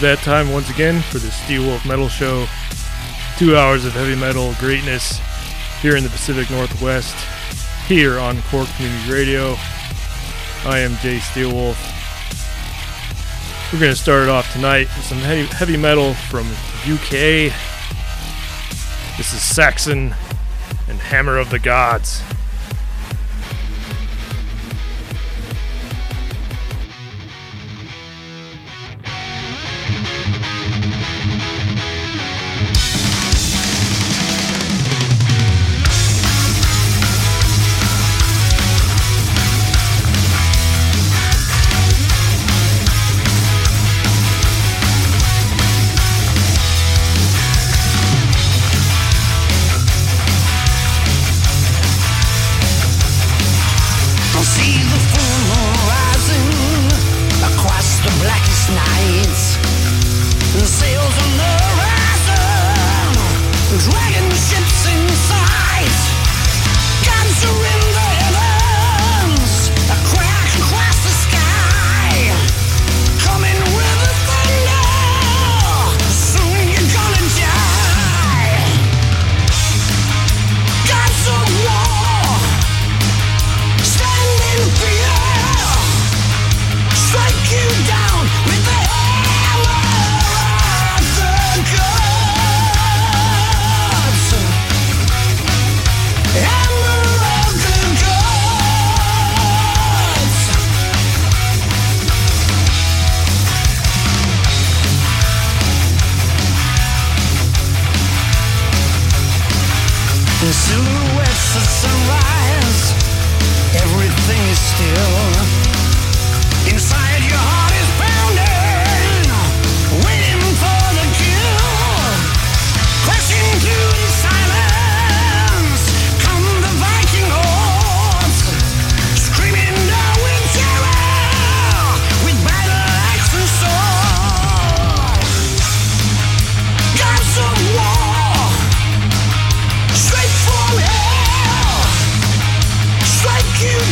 is that time once again for the Steelwolf Metal Show. 2 hours of heavy metal greatness here in the Pacific Northwest, here on Cork Community Radio. I am Jay Steelwolf. We're going to start it off tonight with some heavy metal from UK. This is Saxon and Hammer of the Gods.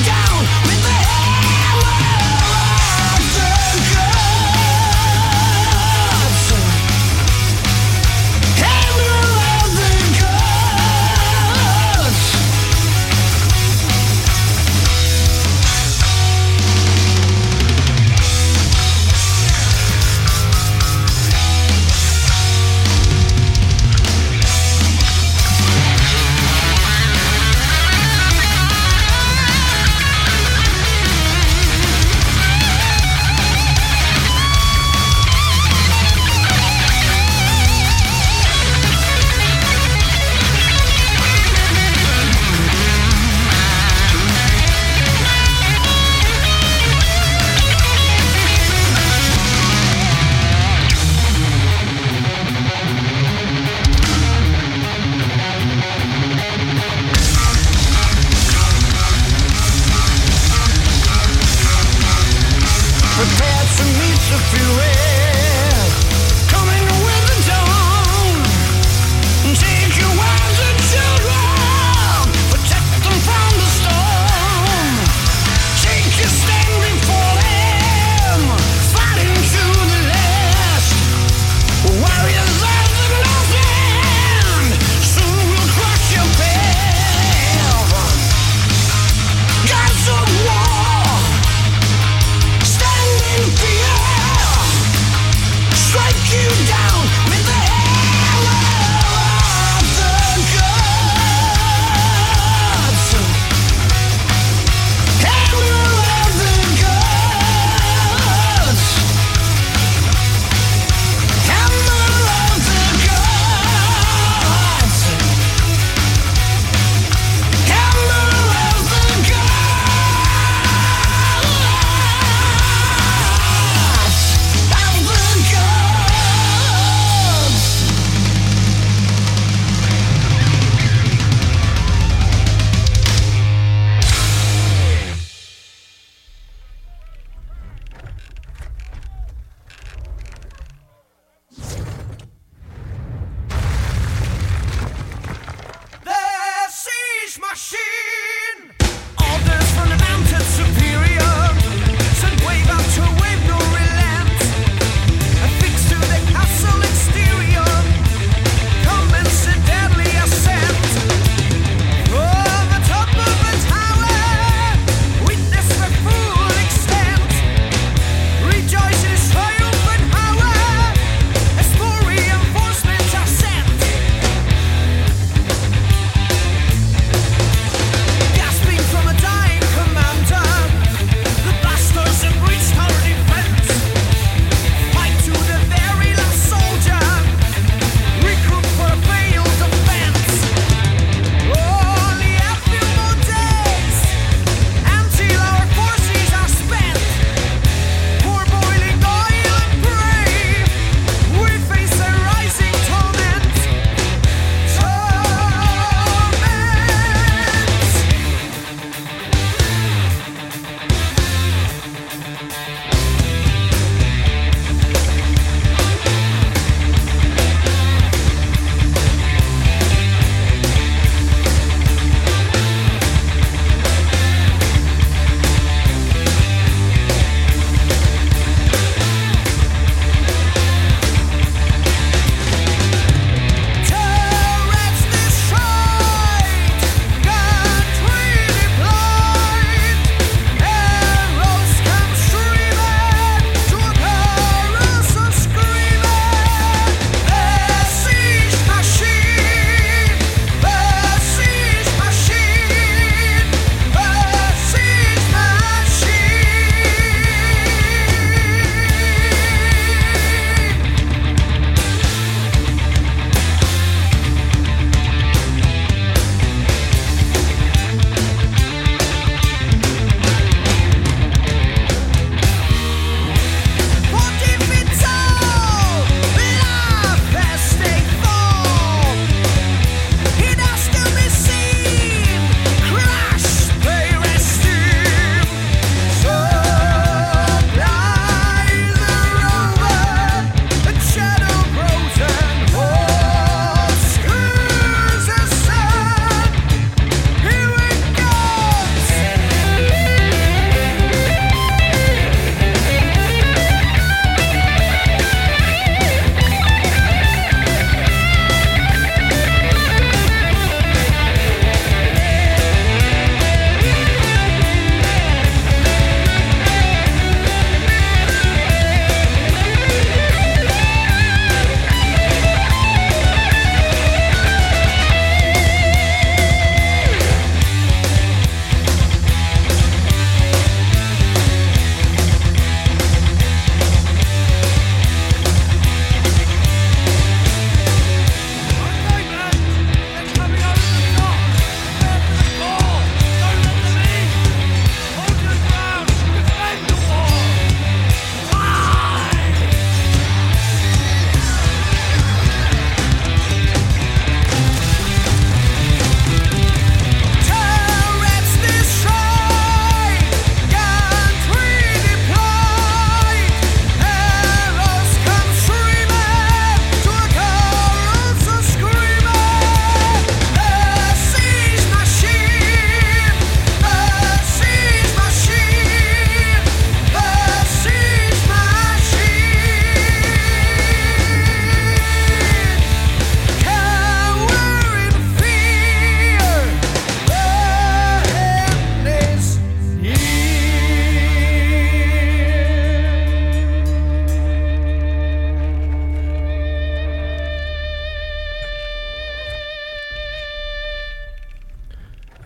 Down with the hammer of the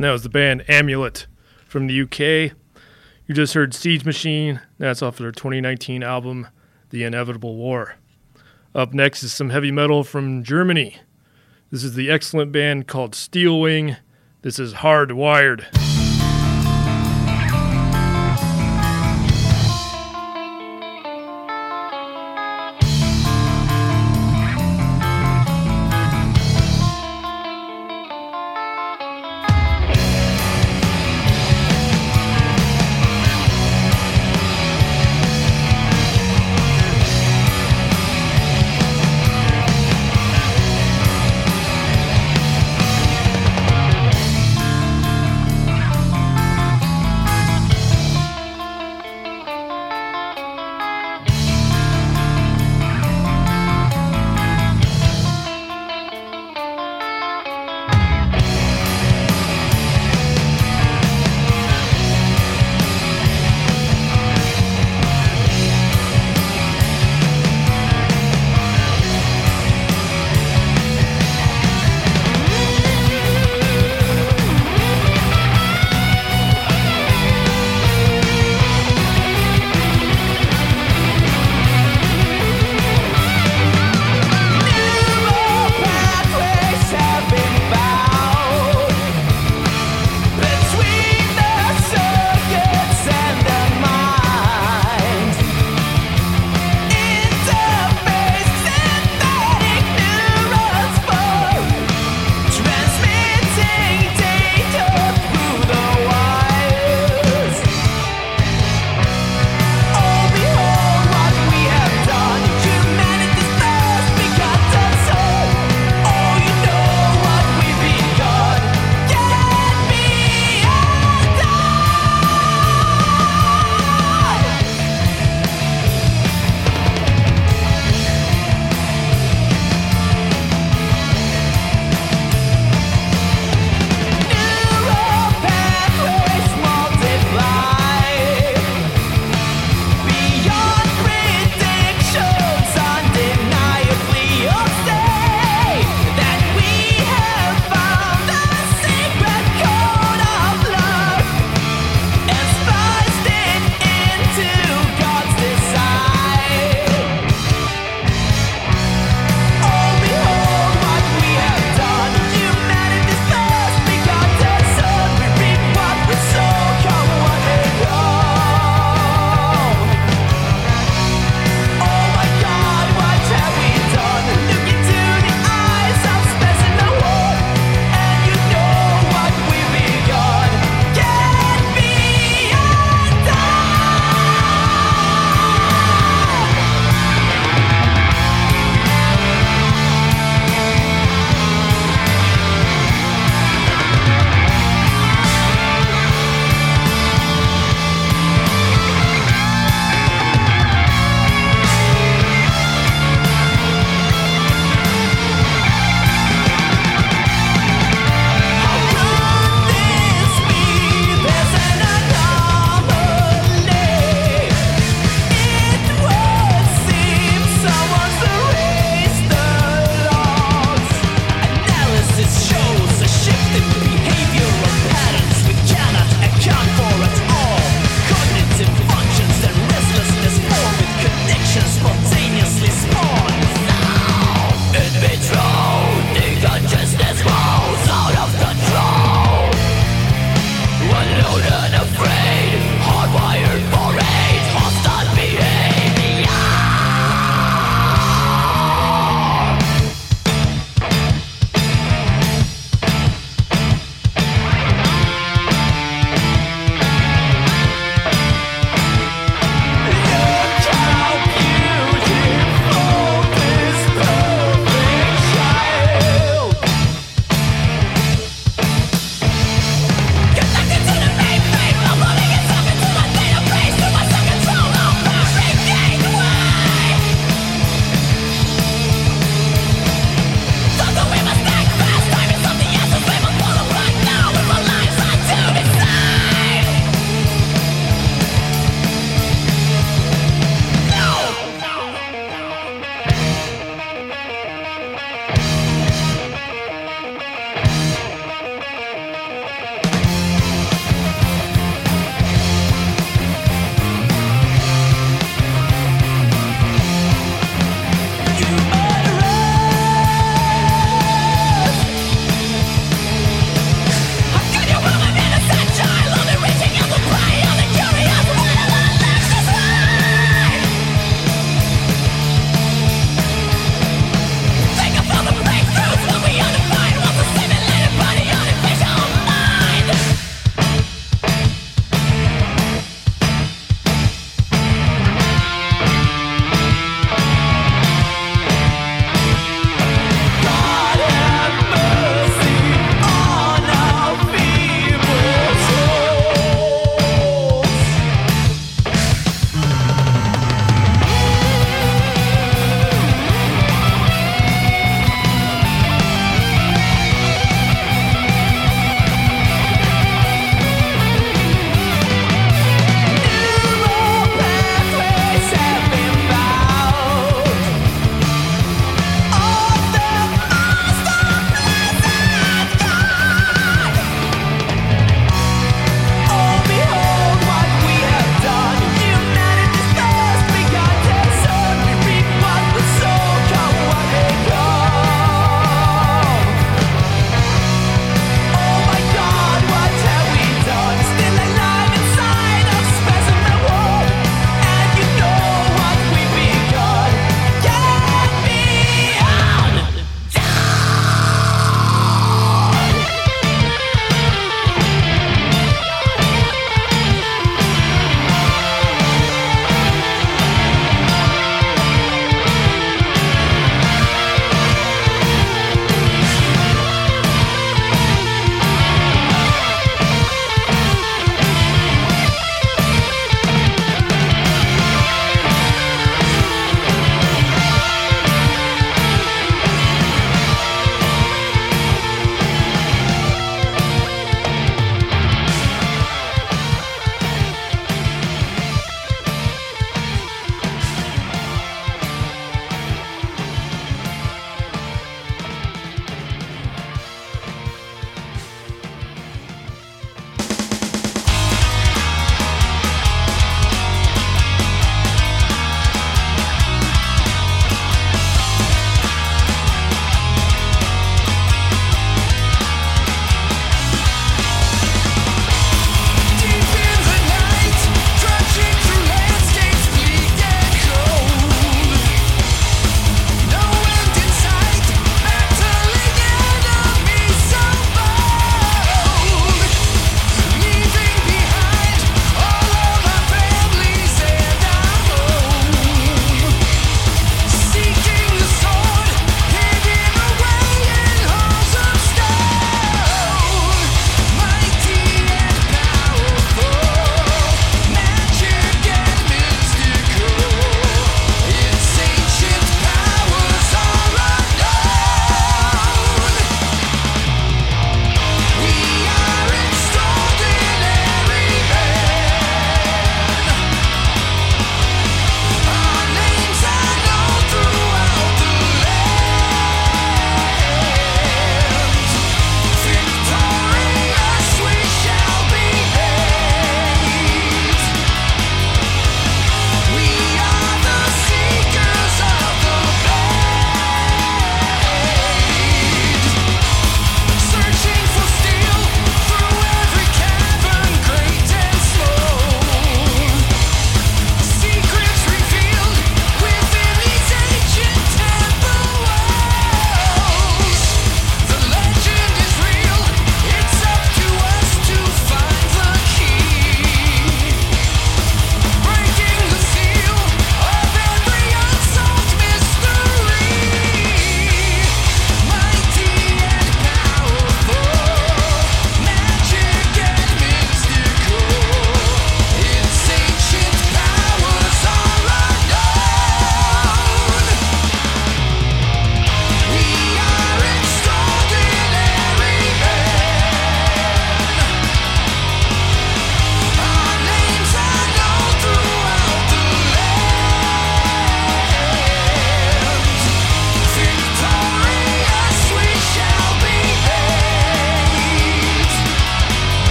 And that was the band Amulet from the UK. You just heard Siege Machine. That's off their 2019 album, The Inevitable War. Up next is some heavy metal from Germany. This is the excellent band called Steelwing. This is Hardwired.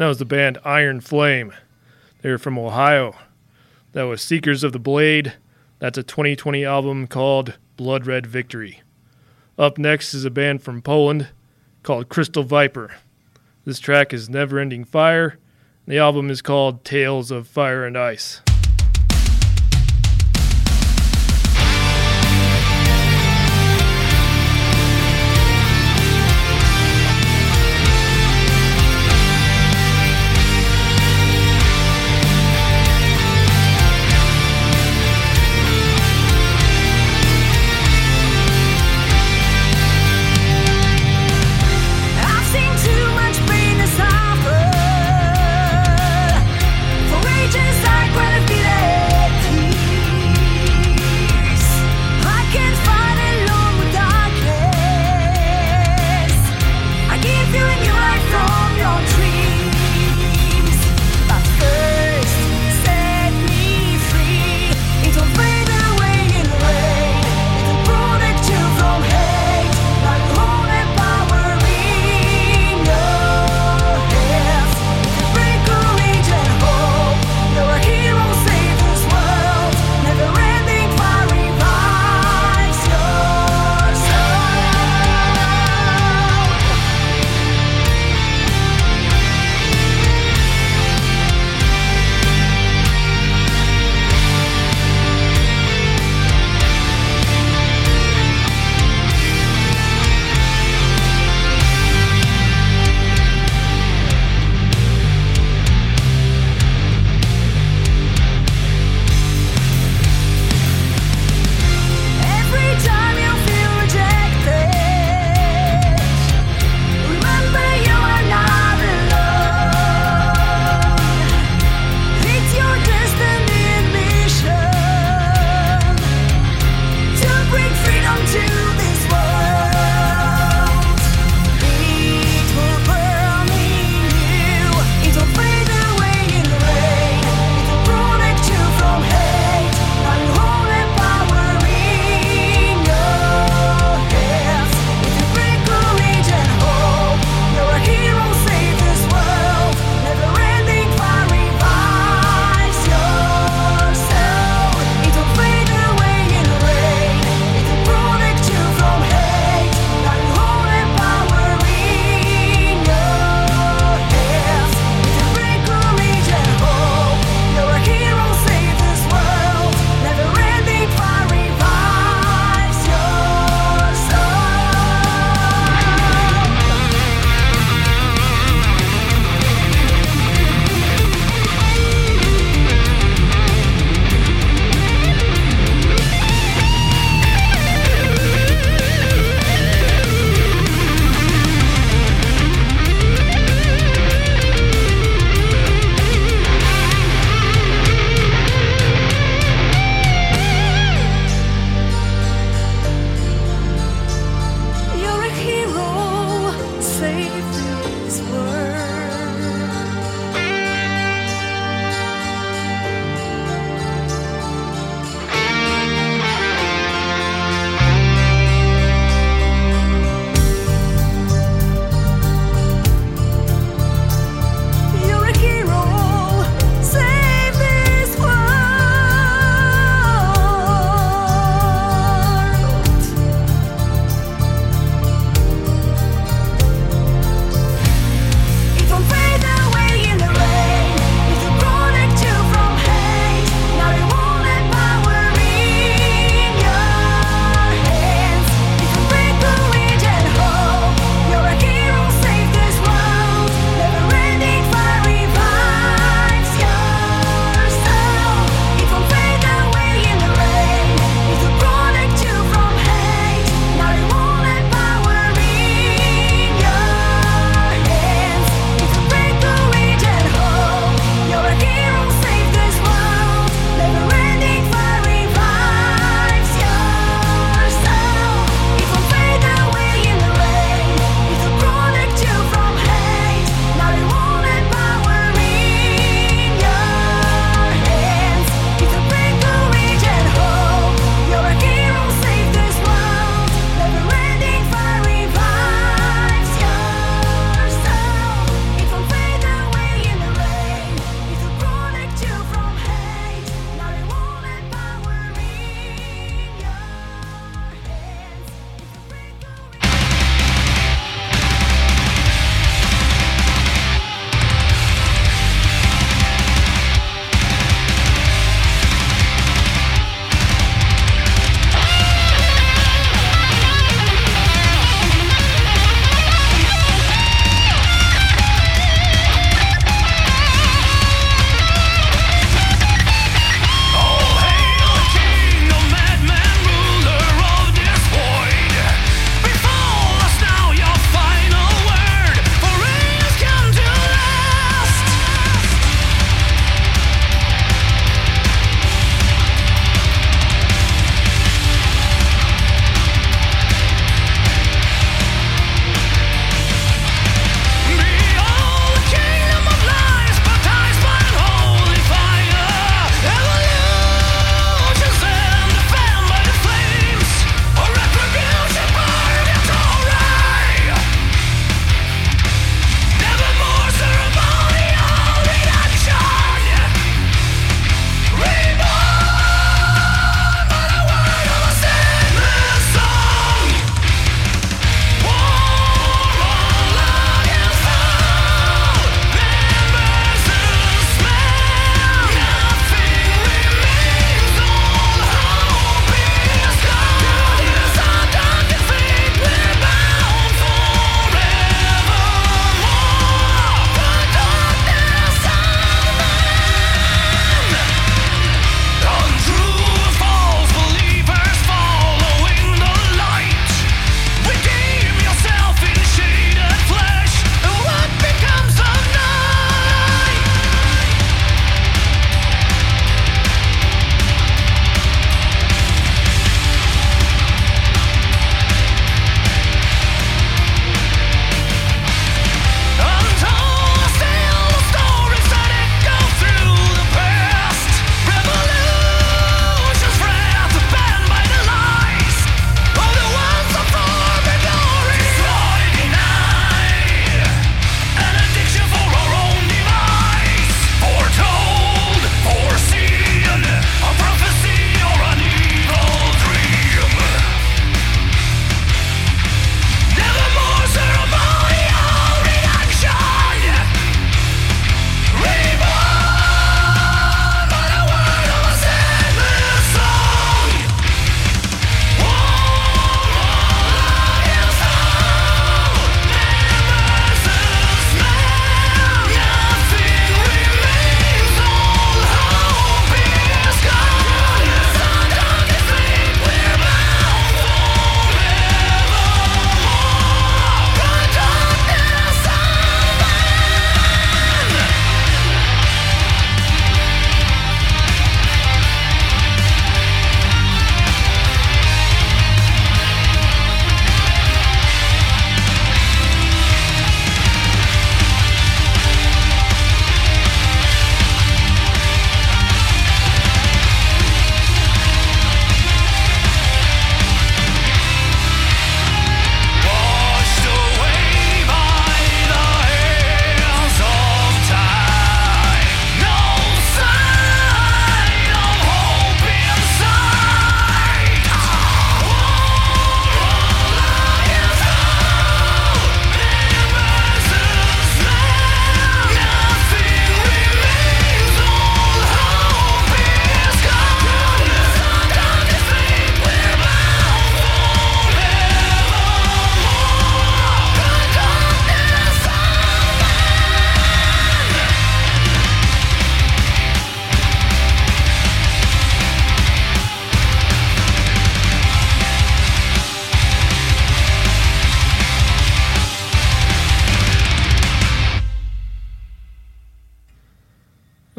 That was the band Iron Flame. They were from Ohio. That was Seekers of the Blade. That's a 2020 album called Blood Red Victory. Up next is a band from Poland called Crystal Viper. This track is Neverending Fire. The album is called Tales of Fire and Ice.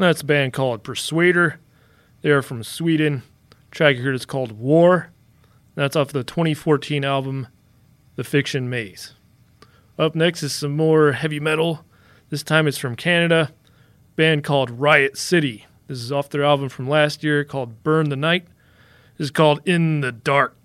And that's a band called Persuader. They're from Sweden. The track you heard is called War. That's off the 2014 album, The Fiction Maze. Up next is some more heavy metal. This time it's from Canada. A band called Riot City. This is off their album from last year called Burn the Night. This is called In the Dark.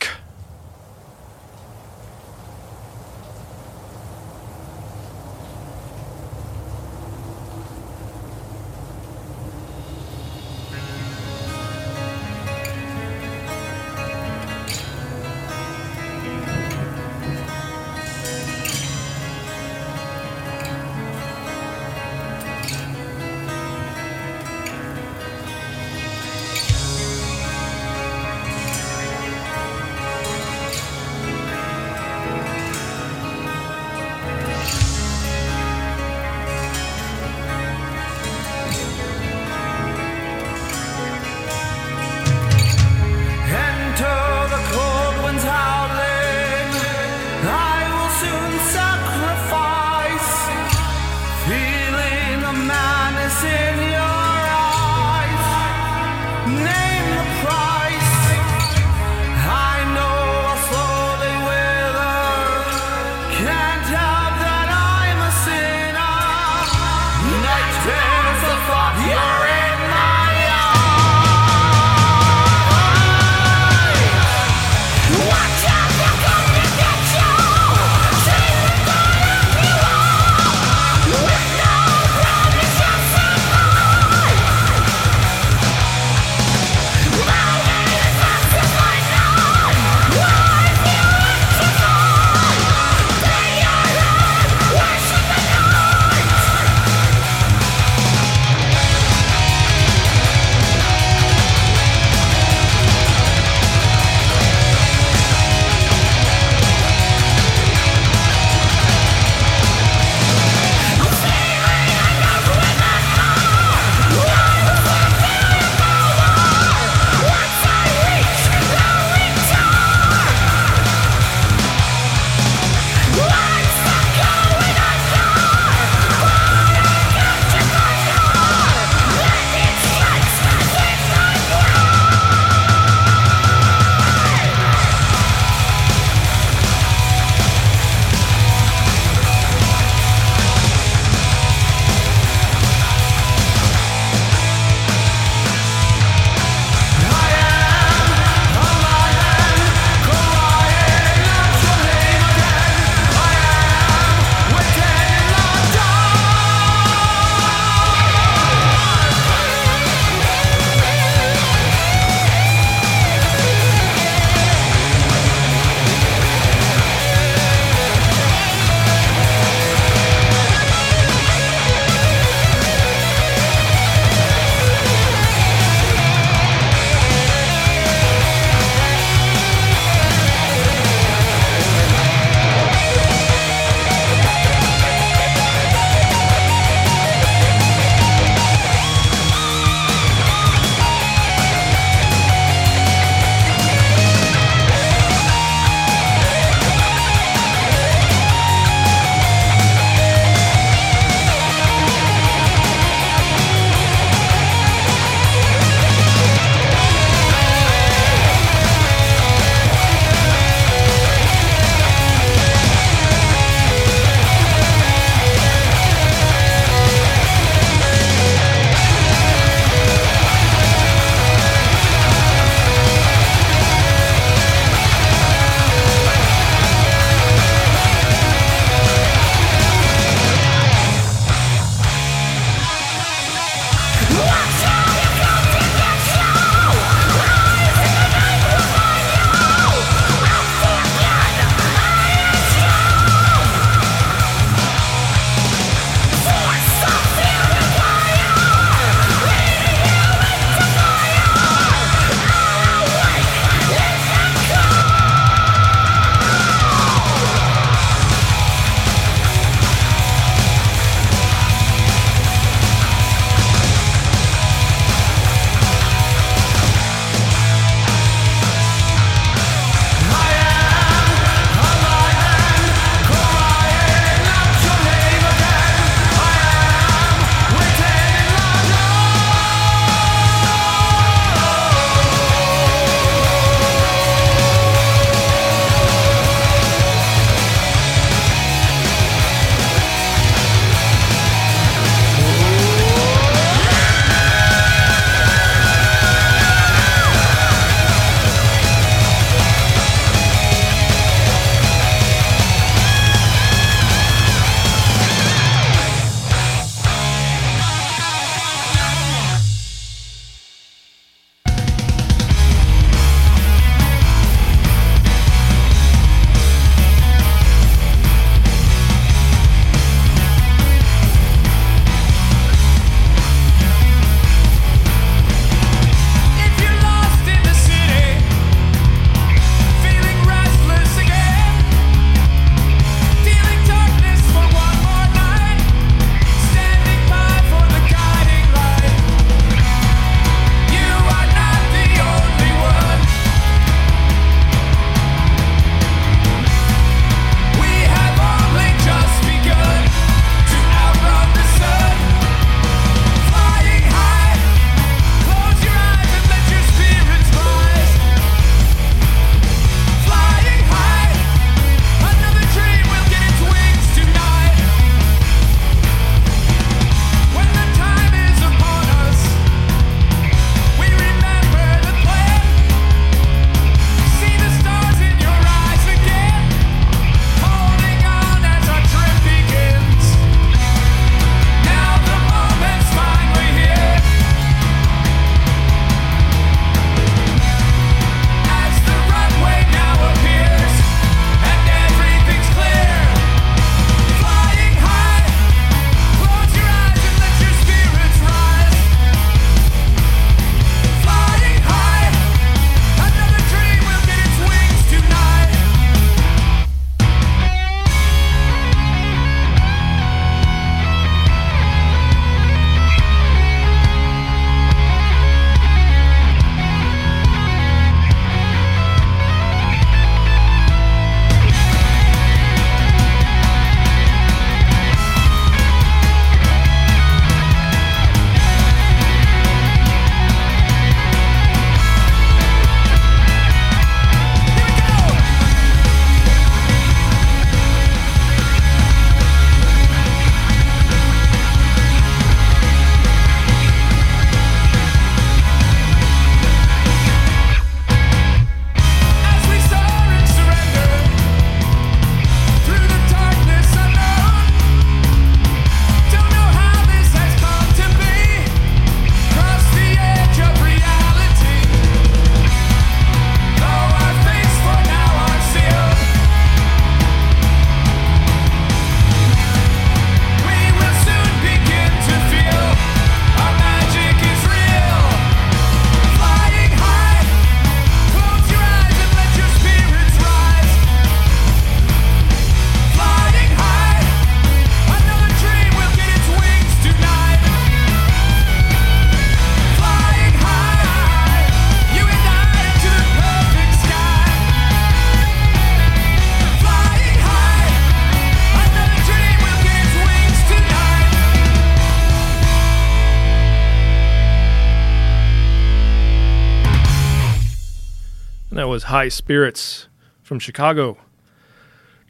was High Spirits from Chicago.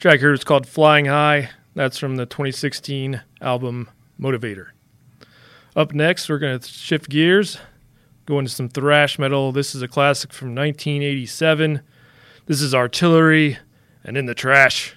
Track here is called Flying High. That's from the 2016 album Motivator. Up next, we're going to shift gears, go into some thrash metal. This is a classic from 1987. This is Artillery and In the Trash.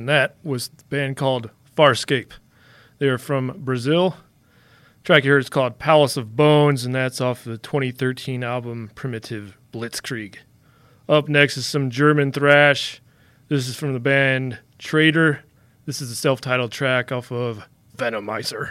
and that was the band called Farscape. They are from Brazil. The track you heard is called Palace of Bones, and that's off the 2013 album Primitive Blitzkrieg. Up next is some German thrash. This is from the band Traitor. This is a self-titled track off of Venomizer.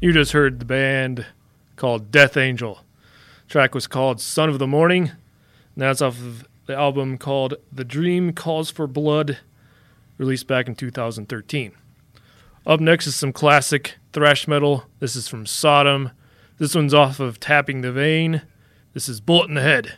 You just heard the band called Death Angel. The track was called Son of the Morning, and that's off of the album called The Dream Calls for Blood, released back in 2013. Up next is some classic thrash metal. This is from Sodom. This one's off of Tapping the Vein. This is Bullet in the Head.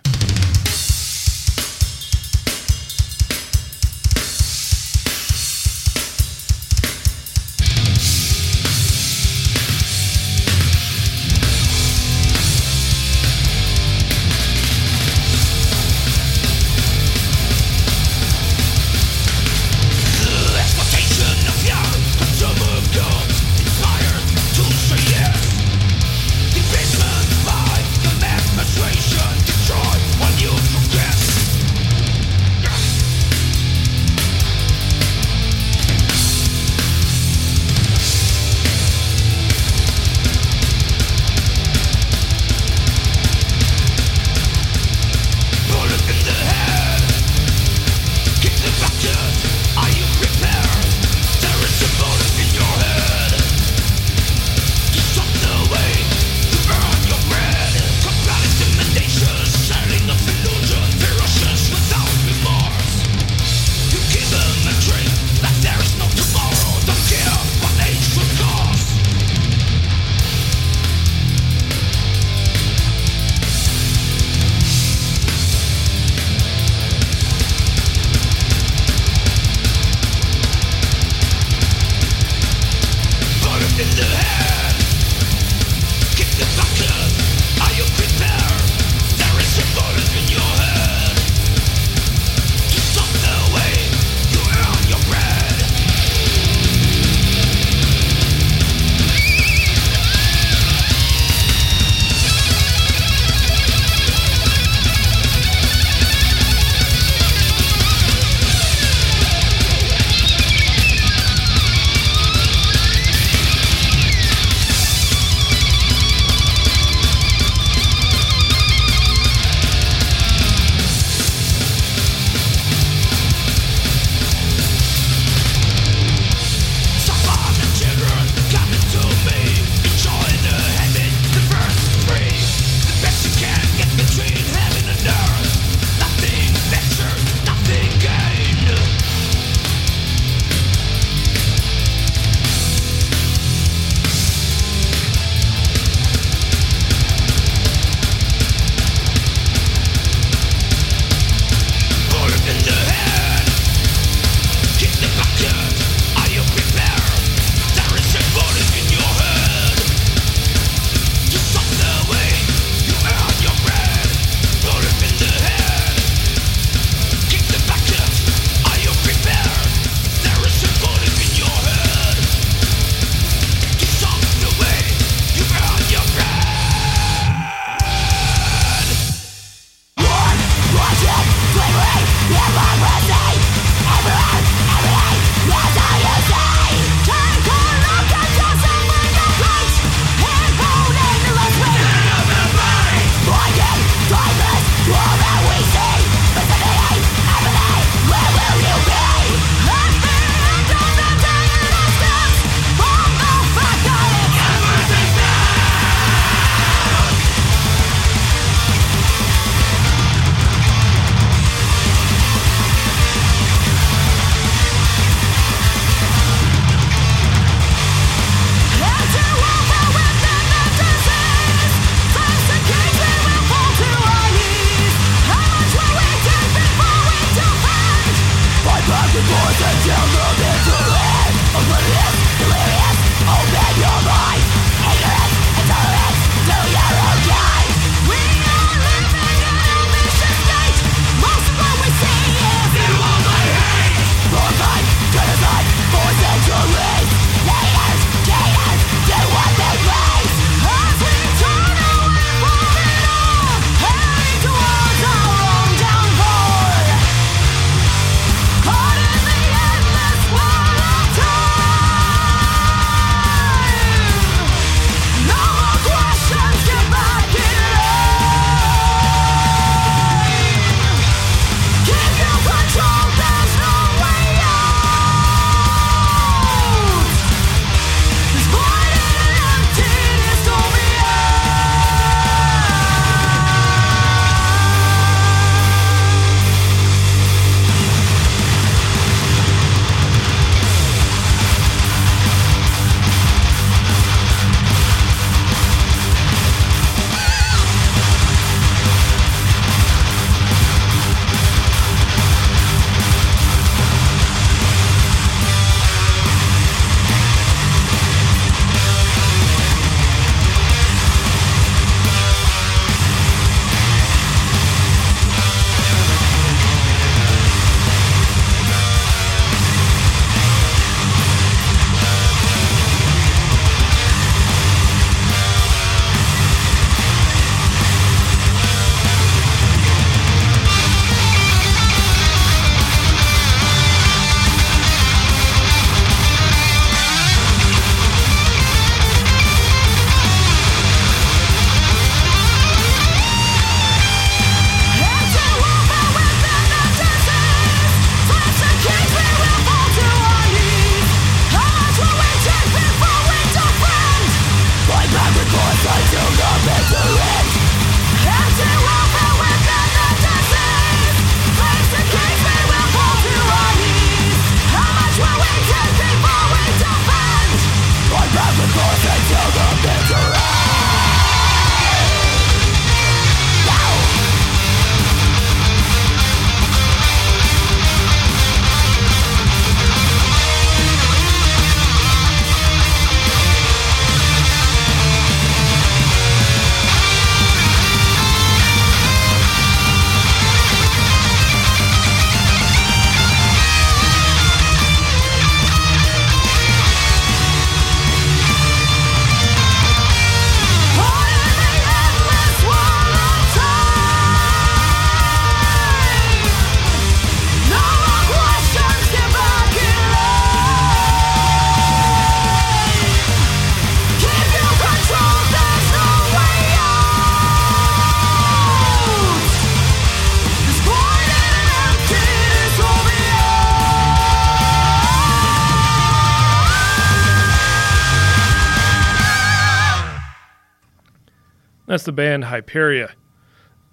That's the band Hyperia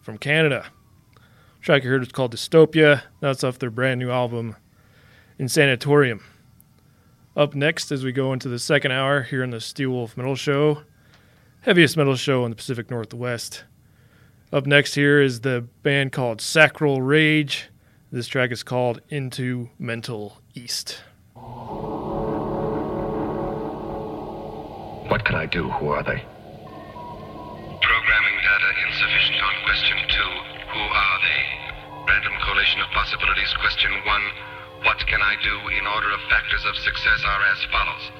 from Canada. The track you heard is called Dystopia. That's off their brand new album, In Sanatorium. Up next, as we go into the second hour here on the Steelwolf Metal Show, heaviest metal show in the Pacific Northwest. Up next here is the band called Sacral Rage. This track is called Into Mental East. What can I do? Who are they? Programming data insufficient on question 2. Who are they? Random collation of possibilities. Question 1. What can I do? In order of factors of success are as follows.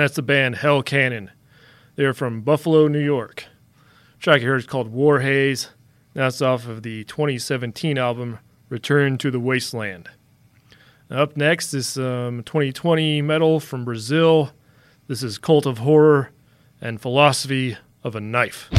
that's the band Hell Cannon. They're from Buffalo, New York. The track you heard is called War Haze. That's off of the 2017 album Return to the Wasteland. Now, up next is some 2020 metal from Brazil. This is Cult of Horror and Philosophy of a Knife.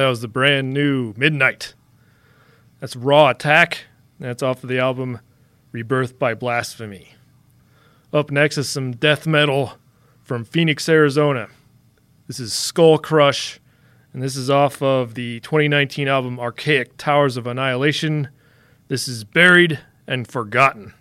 That was the brand new Midnight. That's Raw Attack. That's off of the album Rebirth by Blasphemy. Up next is some death metal from Phoenix, Arizona. This is Skull Crush, and this is off of the 2019 album Archaic Towers of Annihilation. This is Buried and Forgotten.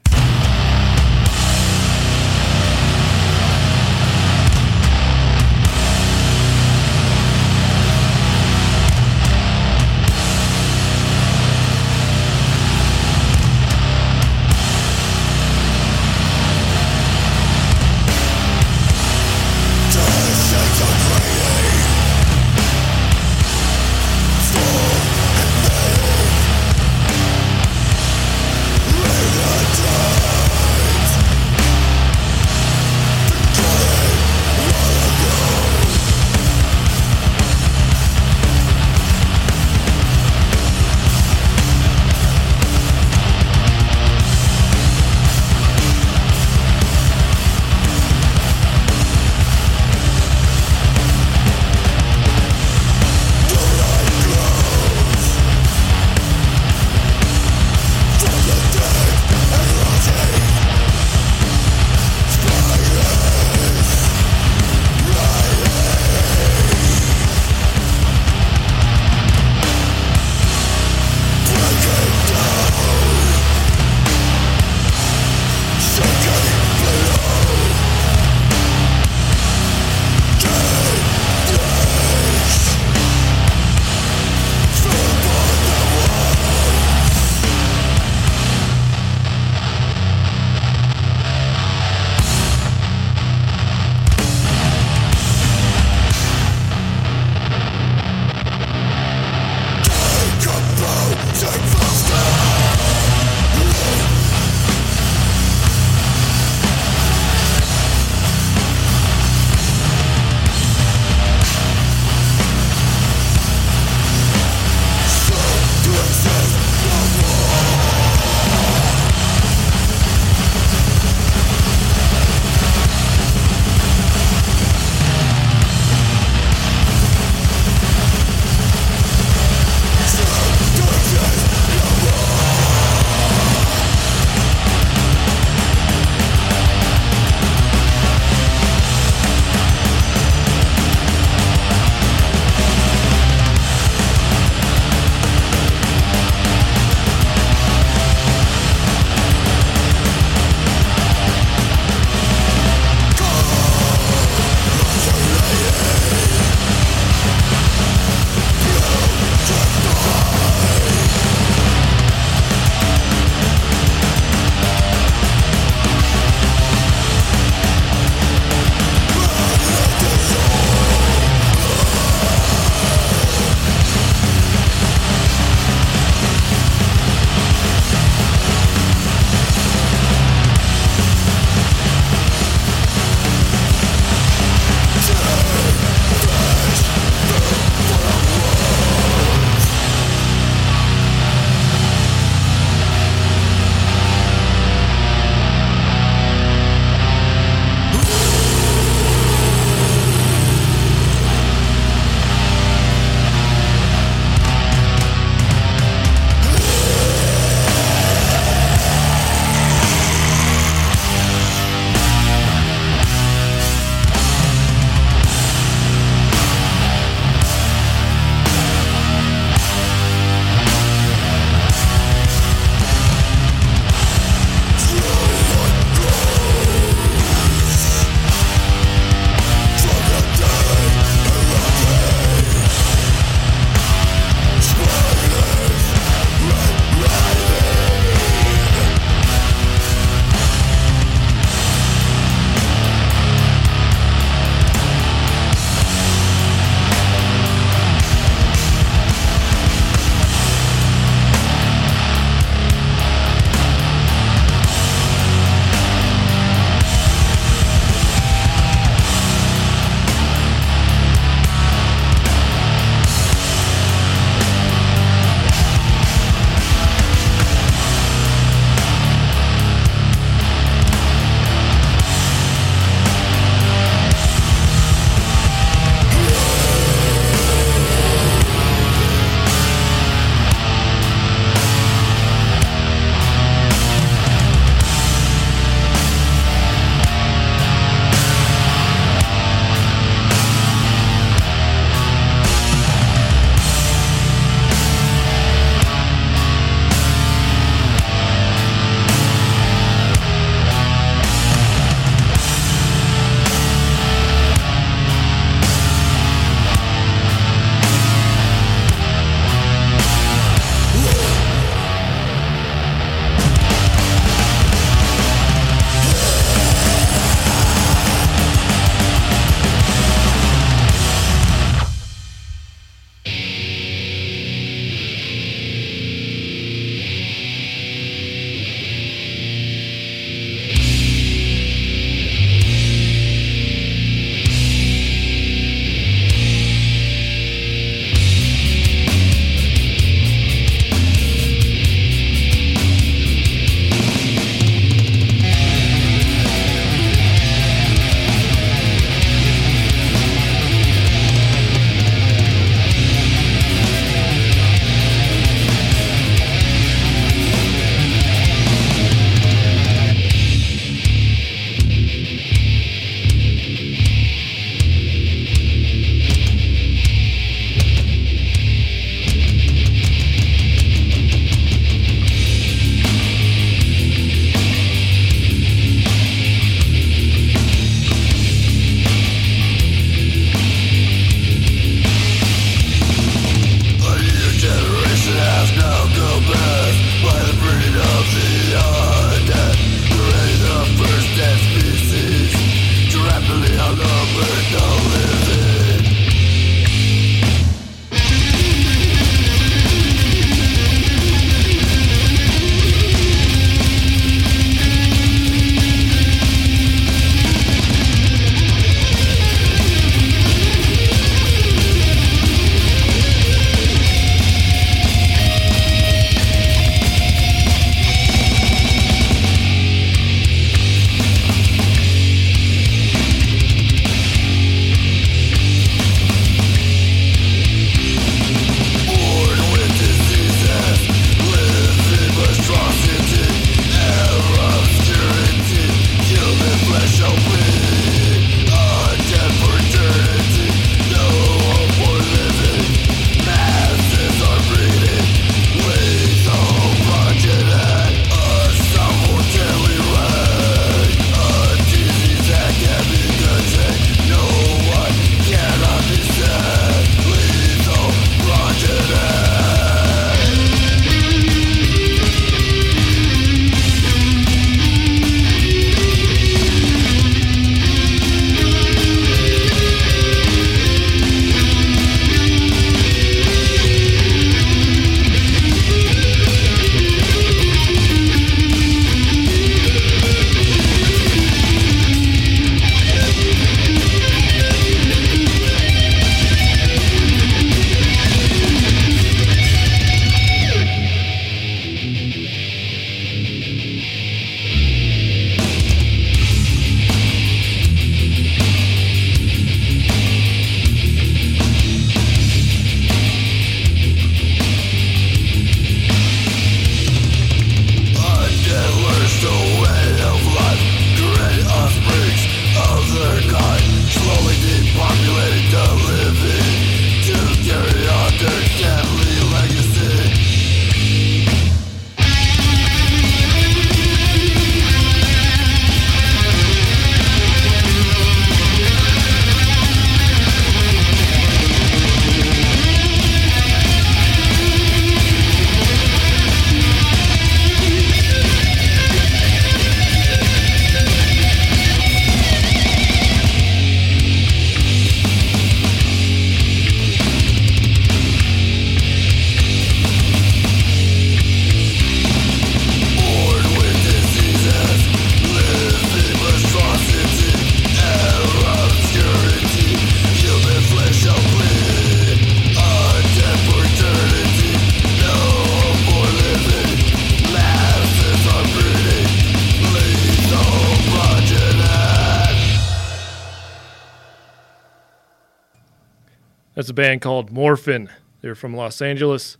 That's a band called Morphin. They're from Los Angeles.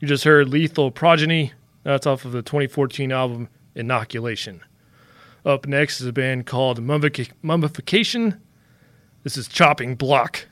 You just heard Lethal Progeny. That's off of the 2014 album Inoculation. Up next is a band called Mummification. This is Chopping Block.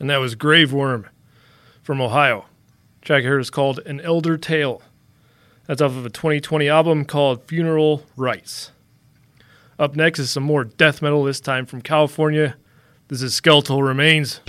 and that was Grave Worm from Ohio. The track I heard is called An Elder Tale. That's off of a 2020 album called Funeral Rites. Up next is some more death metal, this time from California. This is Skeletal Remains.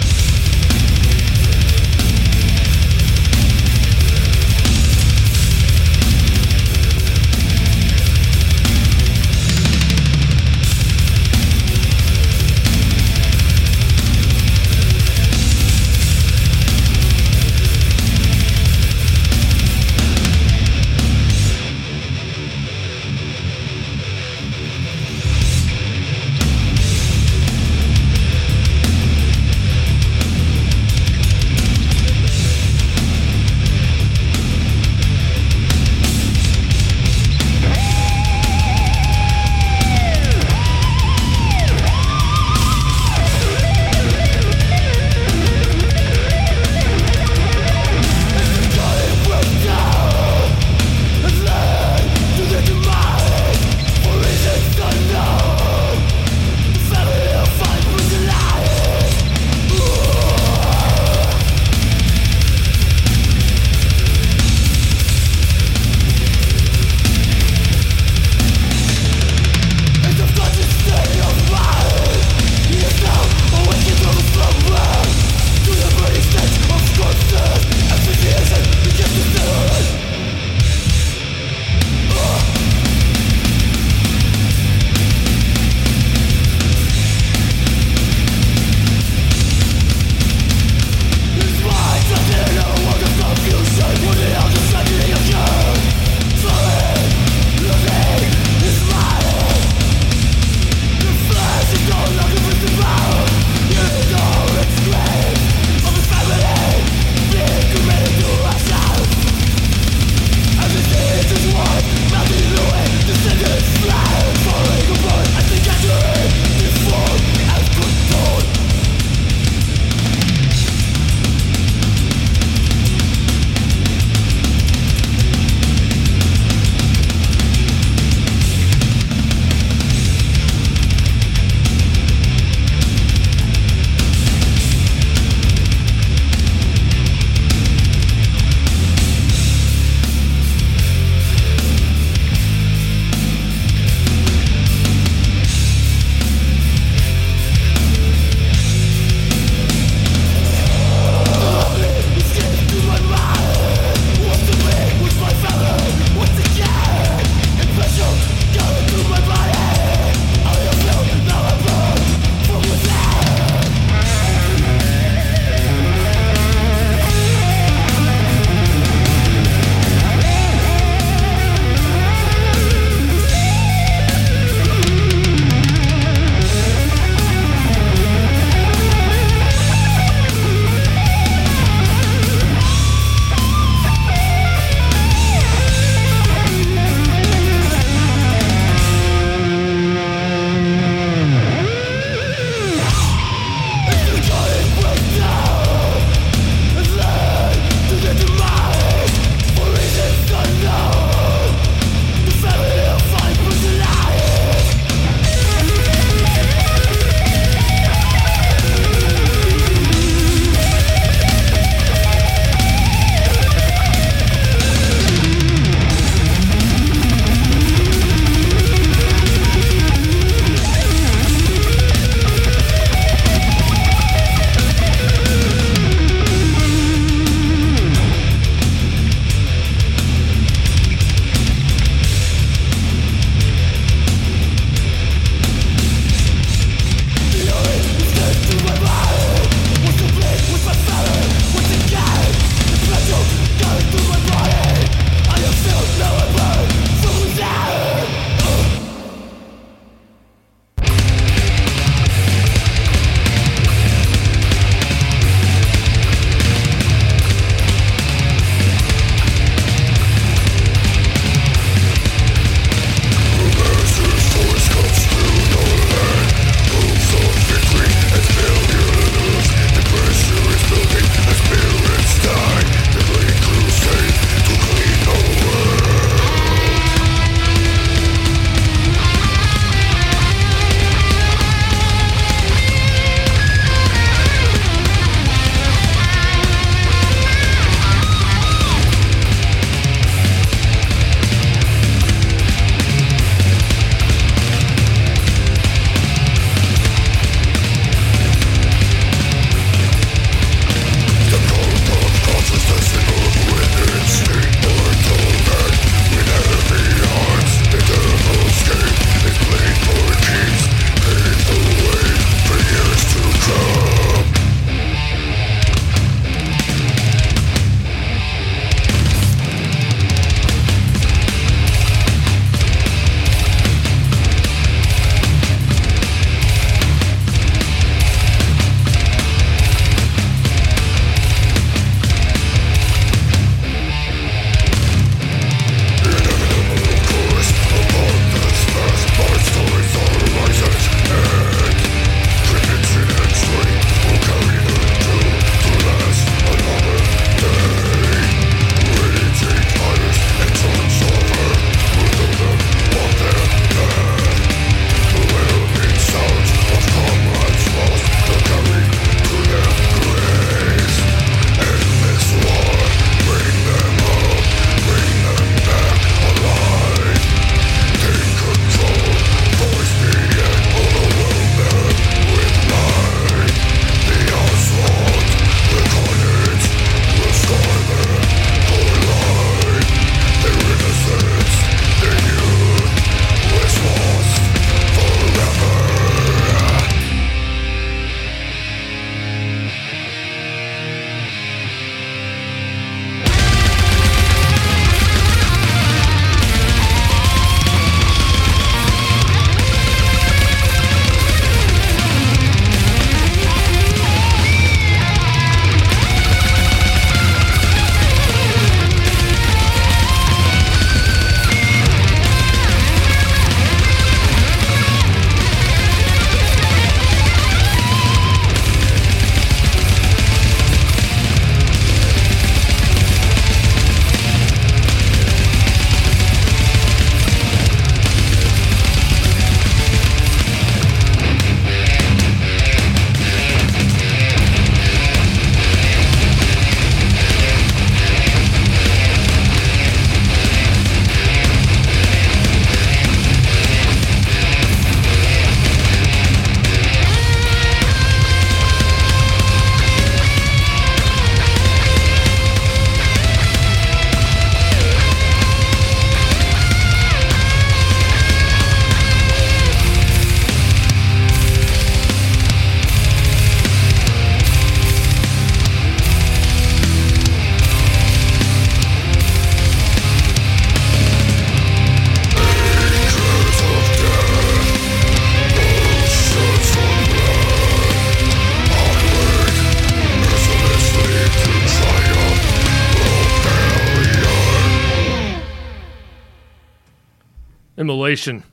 Immolation,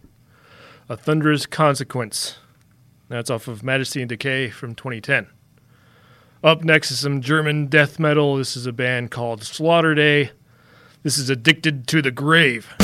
A Thunderous Consequence. That's off of Majesty and Decay from 2010. Up next is some German death metal. This is a band called Slaughter Day. This is Addicted to the Grave.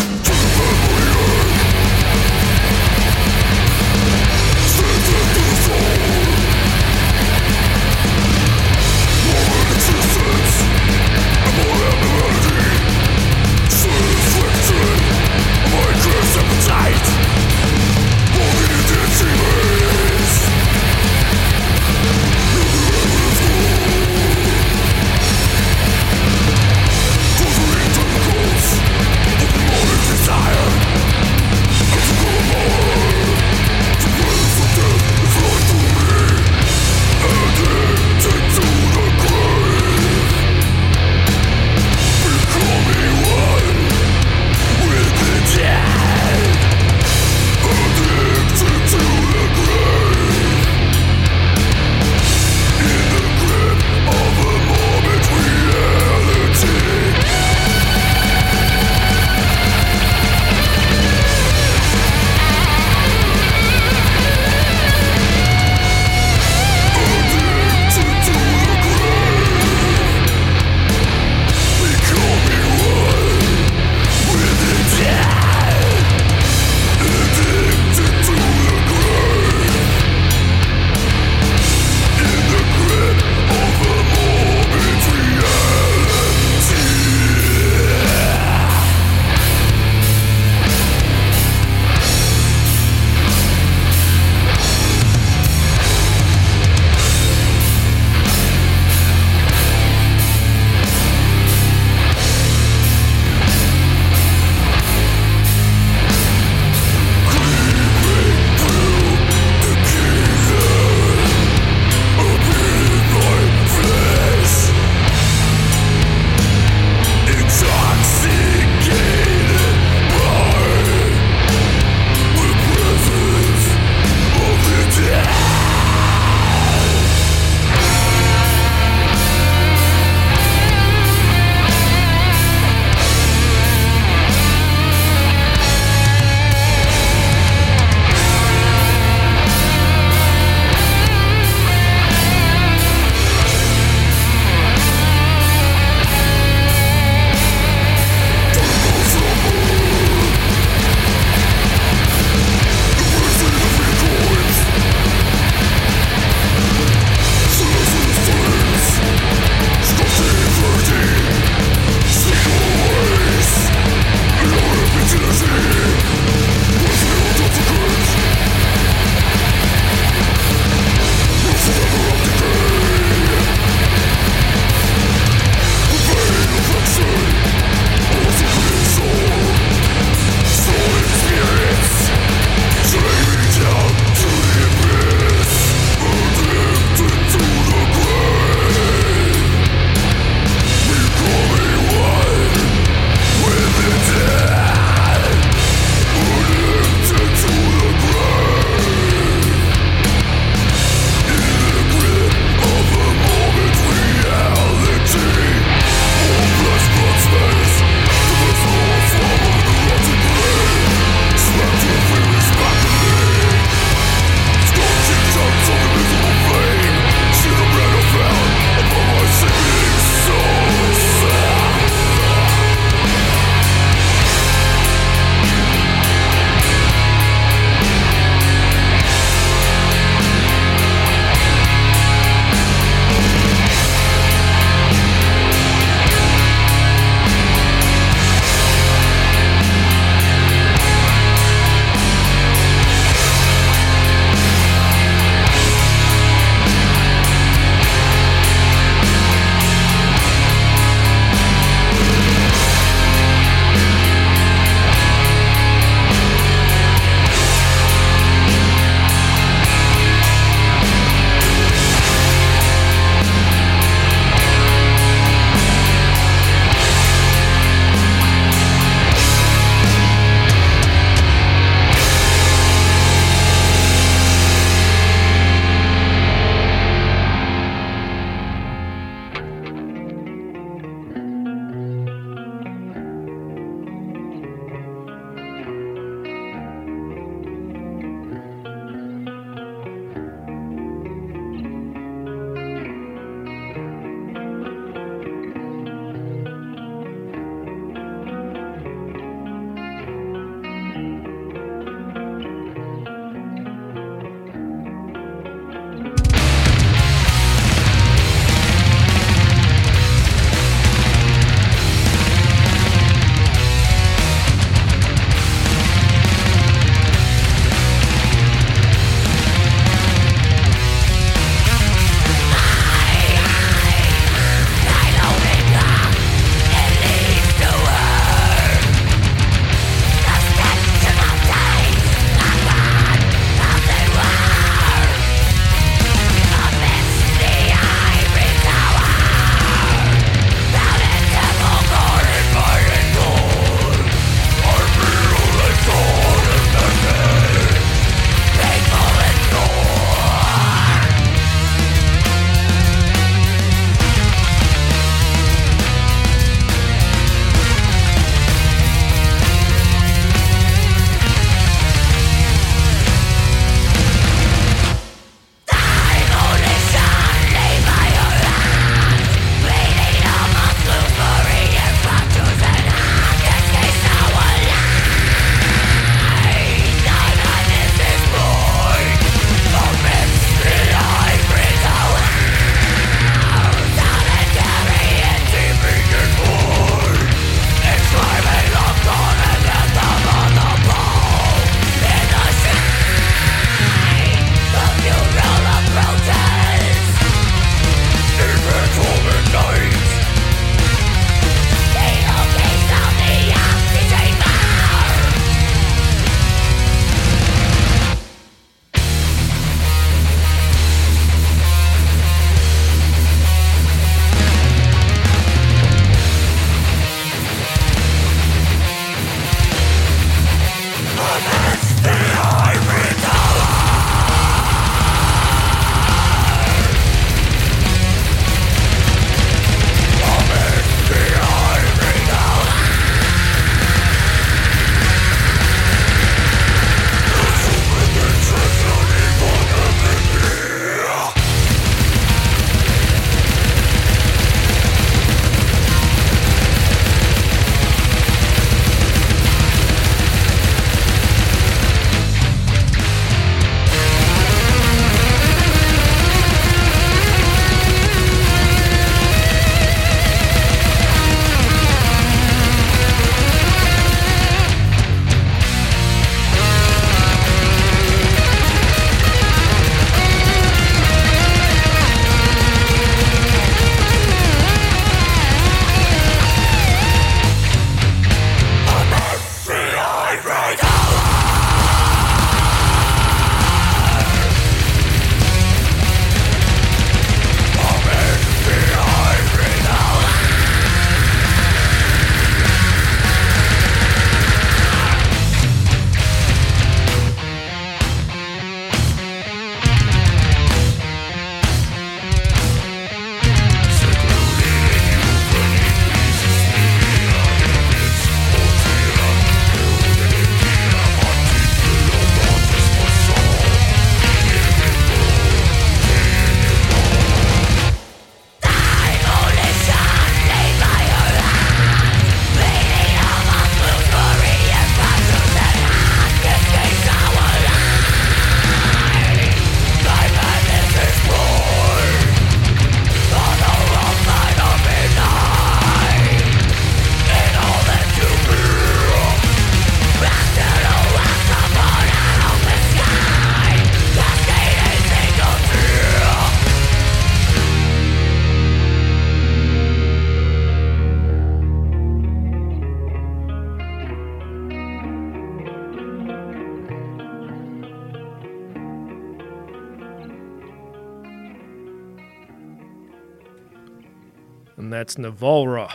and that's Navalra.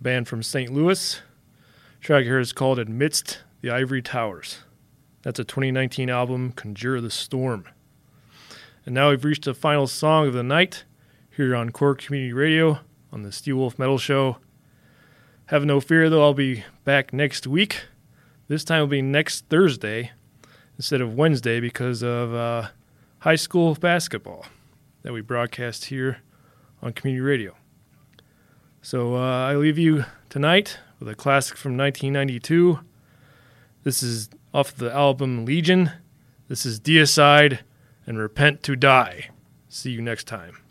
Band from St. Louis. Track here is called Amidst the Ivory Towers. That's a 2019 album, Conjure the Storm. And now we've reached the final song of the night here on Cork Community Radio on the Steelwolf Metal Show. Have no fear, though, I'll be back next week. This time will be next Thursday instead of Wednesday because of high school basketball that we broadcast here on Community Radio. So I leave you tonight with a classic from 1992. This is off the album Legion. This is Deicide and Repent to Die. See you next time.